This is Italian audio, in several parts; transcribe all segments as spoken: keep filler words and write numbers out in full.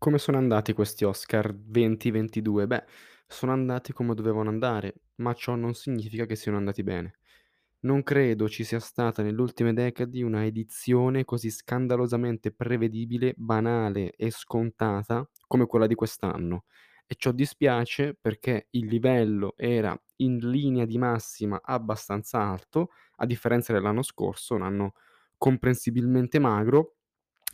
Come sono andati questi Oscar venti ventidue? Beh, sono andati come dovevano andare, ma ciò non significa che siano andati bene. Non credo ci sia stata nelle ultime decadi una edizione così scandalosamente prevedibile, banale e scontata come quella di quest'anno. E ciò dispiace perché il livello era in linea di massima abbastanza alto, a differenza dell'anno scorso, un anno comprensibilmente magro.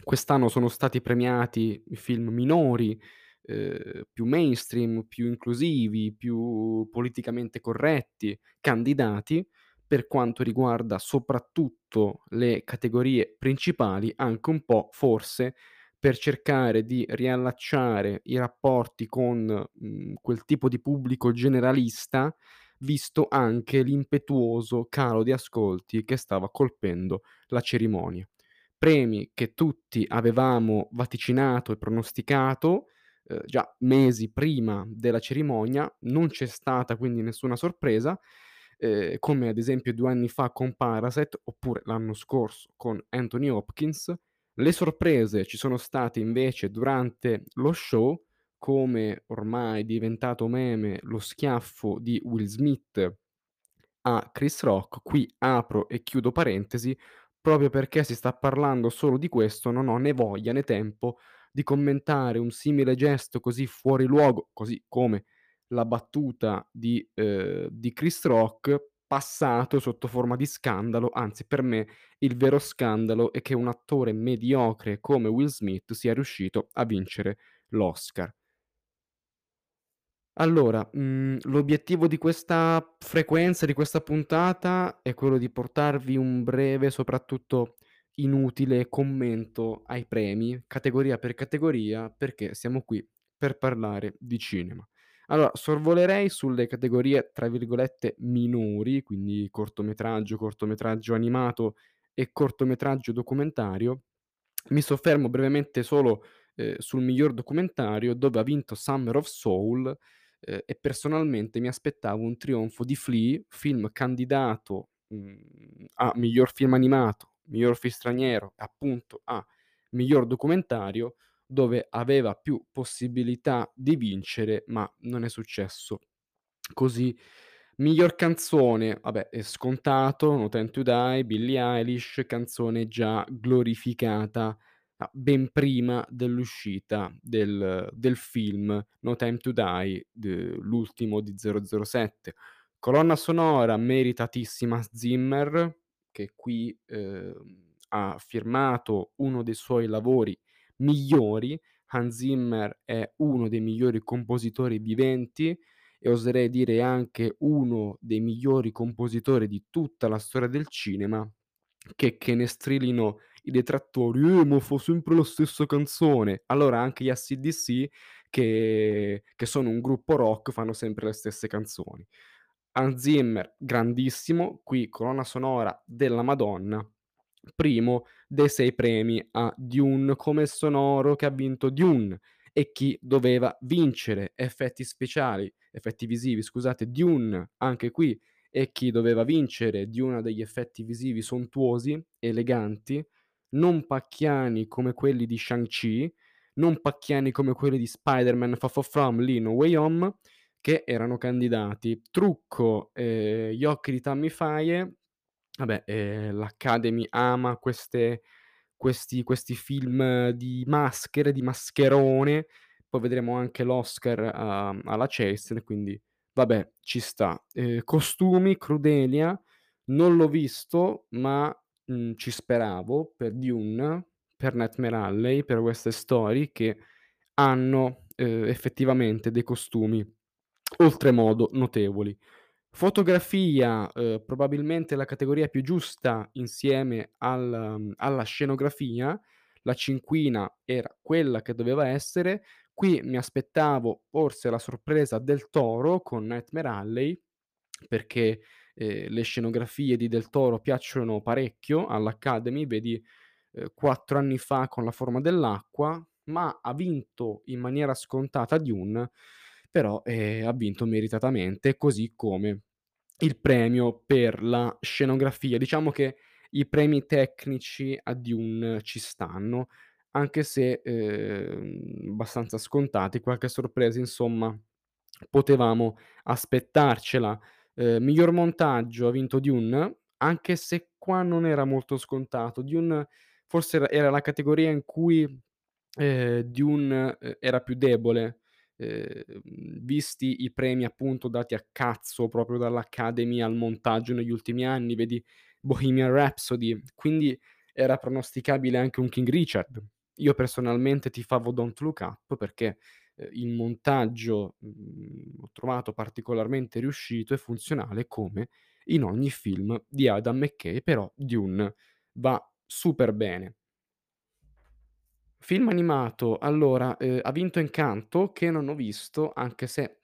Quest'anno sono stati premiati film minori, eh, più mainstream, più inclusivi, più politicamente corretti, candidati, per quanto riguarda soprattutto le categorie principali, anche un po' forse per cercare di riallacciare i rapporti con mh, quel tipo di pubblico generalista, visto anche l'impetuoso calo di ascolti che stava colpendo la cerimonia. Premi che tutti avevamo vaticinato e pronosticato eh, già mesi prima della cerimonia, non c'è stata quindi nessuna sorpresa, eh, come ad esempio due anni fa con Parasite, oppure l'anno scorso con Anthony Hopkins. Le sorprese ci sono state invece durante lo show, come ormai diventato meme lo schiaffo di Will Smith a Chris Rock. Qui apro e chiudo parentesi, proprio perché si sta parlando solo di questo, non ho né voglia né tempo di commentare un simile gesto così fuori luogo, così come la battuta di, eh, di Chris Rock, passato sotto forma di scandalo. Anzi, per me il vero scandalo è che un attore mediocre come Will Smith sia riuscito a vincere l'Oscar. Allora, mh, l'obiettivo di questa frequenza, di questa puntata, è quello di portarvi un breve, soprattutto inutile, commento ai premi, categoria per categoria, perché siamo qui per parlare di cinema. Allora, sorvolerei sulle categorie, tra virgolette, minori, quindi cortometraggio, cortometraggio animato e cortometraggio documentario. Mi soffermo brevemente solo eh, sul miglior documentario, dove ha vinto Summer of Soul, Eh, e personalmente mi aspettavo un trionfo di Flea, film candidato mh, a miglior film animato, miglior film straniero, appunto a miglior documentario, dove aveva più possibilità di vincere, ma non è successo così. Miglior canzone, vabbè, è scontato, No Time to Die, Billie Eilish, canzone già glorificata ben prima dell'uscita del, del film No Time to Die, de, l'ultimo di zero zero sette. Colonna sonora meritatissima Zimmer, che qui eh, ha firmato uno dei suoi lavori migliori. Hans Zimmer è uno dei migliori compositori viventi e oserei dire anche uno dei migliori compositori di tutta la storia del cinema, che, che ne strillino i detrattori, eh, ma fa sempre la stessa canzone. Allora, anche gli A C D C, che, che sono un gruppo rock, fanno sempre le stesse canzoni. Hans Zimmer, grandissimo, qui colonna sonora della Madonna, primo dei sei premi a Dune come sonoro, che ha vinto Dune e chi doveva vincere. Effetti speciali, effetti visivi, scusate, Dune, anche qui, e chi doveva vincere. Dune ha degli effetti visivi sontuosi, eleganti, non pacchiani come quelli di Shang-Chi, non pacchiani come quelli di Spider-Man, Far From Home, No Way Home, che erano candidati. Trucco, eh, gli occhi di Tammy Faye. Vabbè, eh, l'Academy ama queste, questi, questi film di maschere, di mascherone. Poi vedremo anche l'Oscar uh, alla Chase, quindi vabbè, ci sta. Eh, costumi, Crudelia, non l'ho visto, ma mh, ci speravo per Dune, per Nightmare Alley, per West Side Story, che hanno eh, effettivamente dei costumi oltremodo notevoli. Fotografia, eh, probabilmente la categoria più giusta insieme al, alla scenografia. La cinquina era quella che doveva essere. Qui mi aspettavo forse la sorpresa Del Toro con Nightmare Alley, perché eh, le scenografie di Del Toro piacciono parecchio all'Academy, vedi eh, quattro anni fa con La forma dell'acqua, ma ha vinto in maniera scontata Dune, però eh, ha vinto meritatamente, così come il premio per la scenografia. Diciamo che i premi tecnici a Dune ci stanno, anche se eh, abbastanza scontati, qualche sorpresa insomma potevamo aspettarcela. Eh, miglior montaggio ha vinto Dune, anche se qua non era molto scontato. Dune forse era, era la categoria in cui eh, Dune eh, era più debole, eh, visti i premi appunto dati a cazzo proprio dall'Academy al montaggio negli ultimi anni, vedi Bohemian Rhapsody, quindi era pronosticabile anche un King Richard. Io personalmente tifavo Don't Look Up perché eh, il montaggio mh, ho trovato particolarmente riuscito e funzionale come in ogni film di Adam McKay, però Dune va super bene. Film animato, allora, eh, ha vinto Encanto, che non ho visto, anche se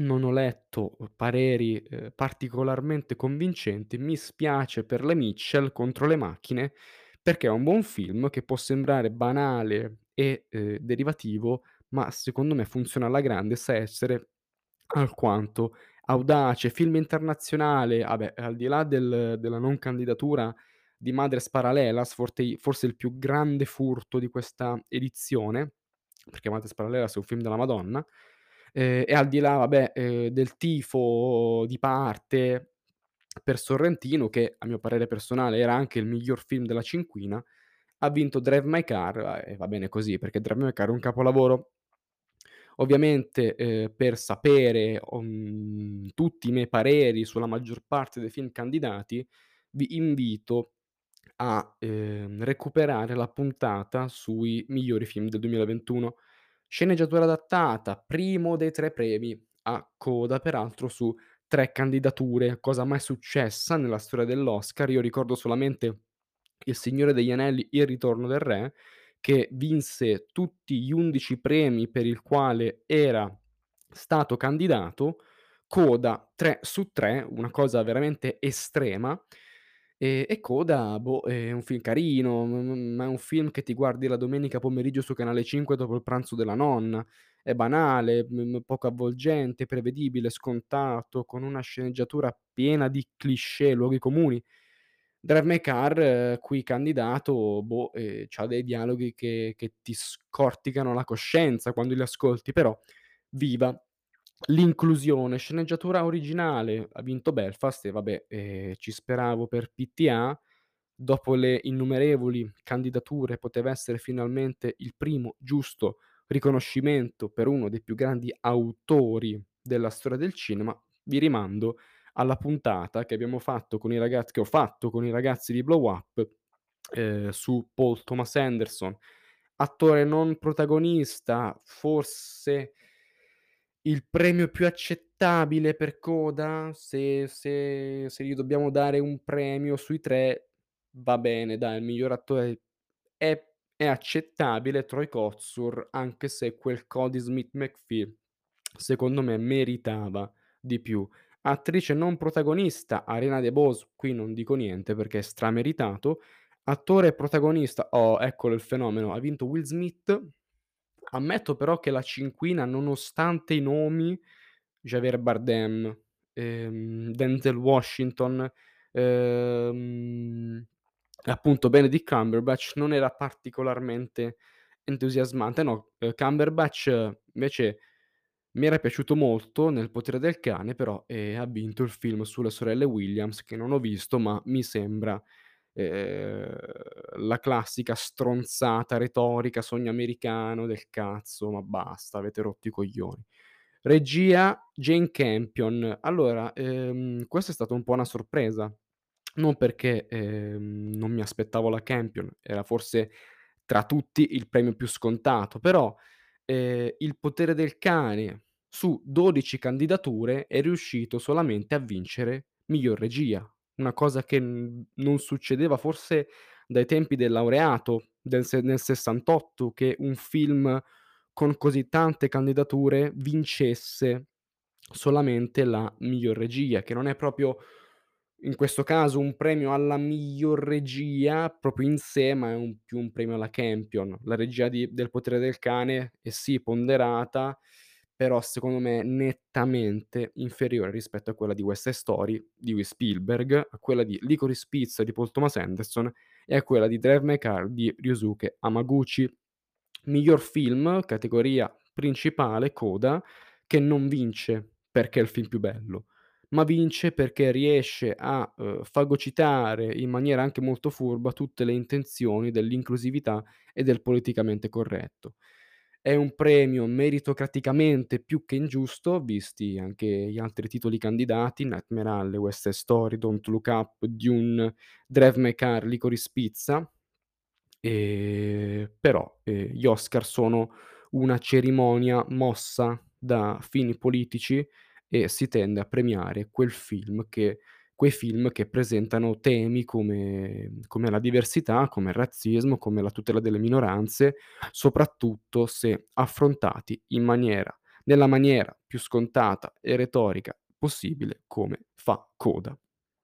non ho letto pareri eh, particolarmente convincenti. Mi spiace per la Mitchell contro le macchine, perché è un buon film che può sembrare banale e eh, derivativo, ma secondo me funziona alla grande, sa essere alquanto audace. Film internazionale, vabbè, al di là del, della non candidatura di Madres Paralelas, forse, forse il più grande furto di questa edizione, perché Madres Paralelas è un film della Madonna, eh, e al di là, vabbè, eh, del tifo di parte per Sorrentino, che a mio parere personale era anche il miglior film della cinquina, ha vinto Drive My Car, e va bene così, perché Drive My Car è un capolavoro. Ovviamente eh, per sapere um, tutti i miei pareri sulla maggior parte dei film candidati, vi invito a eh, recuperare la puntata sui migliori film del duemilaventuno. Sceneggiatura adattata, primo dei tre premi a coda, peraltro su tre candidature, cosa mai successa nella storia dell'Oscar. Io ricordo solamente Il Signore degli Anelli, Il Ritorno del Re, che vinse tutti gli undici premi per il quale era stato candidato, coda tre su tre, una cosa veramente estrema. E, e Coda, boh, è un film carino, ma è un film che ti guardi la domenica pomeriggio su Canale cinque dopo il pranzo della nonna. È banale, m- poco avvolgente, prevedibile, scontato, con una sceneggiatura piena di cliché, luoghi comuni. Drive My Car, eh, qui candidato, boh, eh, c'ha dei dialoghi che, che ti scorticano la coscienza quando li ascolti, però viva l'inclusione. Sceneggiatura originale, ha vinto Belfast, e vabbè, eh, ci speravo per P T A. Dopo le innumerevoli candidature poteva essere finalmente il primo giusto riconoscimento per uno dei più grandi autori della storia del cinema. Vi rimando alla puntata che abbiamo fatto con i ragazzi, che ho fatto con i ragazzi di Blow Up, eh, su Paul Thomas Anderson, attore non protagonista, forse il premio più accettabile per coda. Se, se, se gli dobbiamo dare un premio sui tre, va bene, dai, il miglior attore è, è accettabile, Troy Kotsur, anche se quel Cody Smith McPhee secondo me meritava di più. Attrice non protagonista, Ariana DeBose, qui non dico niente perché è strameritato. Attore protagonista, oh, eccolo il fenomeno, ha vinto Will Smith. Ammetto però che la cinquina, nonostante i nomi, Javier Bardem, ehm, Denzel Washington, ehm, appunto Benedict Cumberbatch, non era particolarmente entusiasmante. No, eh, Cumberbatch invece mi era piaciuto molto nel Potere del Cane, però eh, ha vinto il film sulle sorelle Williams, che non ho visto, ma mi sembra Eh, la classica stronzata retorica, sogno americano del cazzo, ma basta, avete rotto i coglioni. Regia, Jane Campion. Allora, ehm, questa è stata un po' una sorpresa, non perché ehm, non mi aspettavo la Campion, era forse tra tutti il premio più scontato, però eh, Il Potere del Cane su dodici candidature è riuscito solamente a vincere miglior regia, una cosa che non succedeva forse dai tempi del Laureato del, nel sessantotto, che un film con così tante candidature vincesse solamente la miglior regia, che non è proprio in questo caso un premio alla miglior regia proprio in sé, ma è un, più un premio alla Campion. La regia di, del Potere del Cane è sì ponderata, però secondo me nettamente inferiore rispetto a quella di West Side Story di Spielberg, a quella di Licorice Pizza di Paul Thomas Anderson e a quella di Drive My Car di Ryusuke Hamaguchi. miglior film, categoria principale, CODA, che non vince perché è il film più bello, ma vince perché riesce a eh, fagocitare in maniera anche molto furba tutte le intenzioni dell'inclusività e del politicamente corretto. È un premio meritocraticamente più che ingiusto, visti anche gli altri titoli candidati, Nightmare Alley, West Side Story, Don't Look Up, Dune, Drive My Car, Licorice Pizza, e... però eh, gli Oscar sono una cerimonia mossa da fini politici e si tende a premiare quel film che, quei film che presentano temi come, come la diversità, come il razzismo, come la tutela delle minoranze, soprattutto se affrontati in maniera, nella maniera più scontata e retorica possibile, come fa CODA.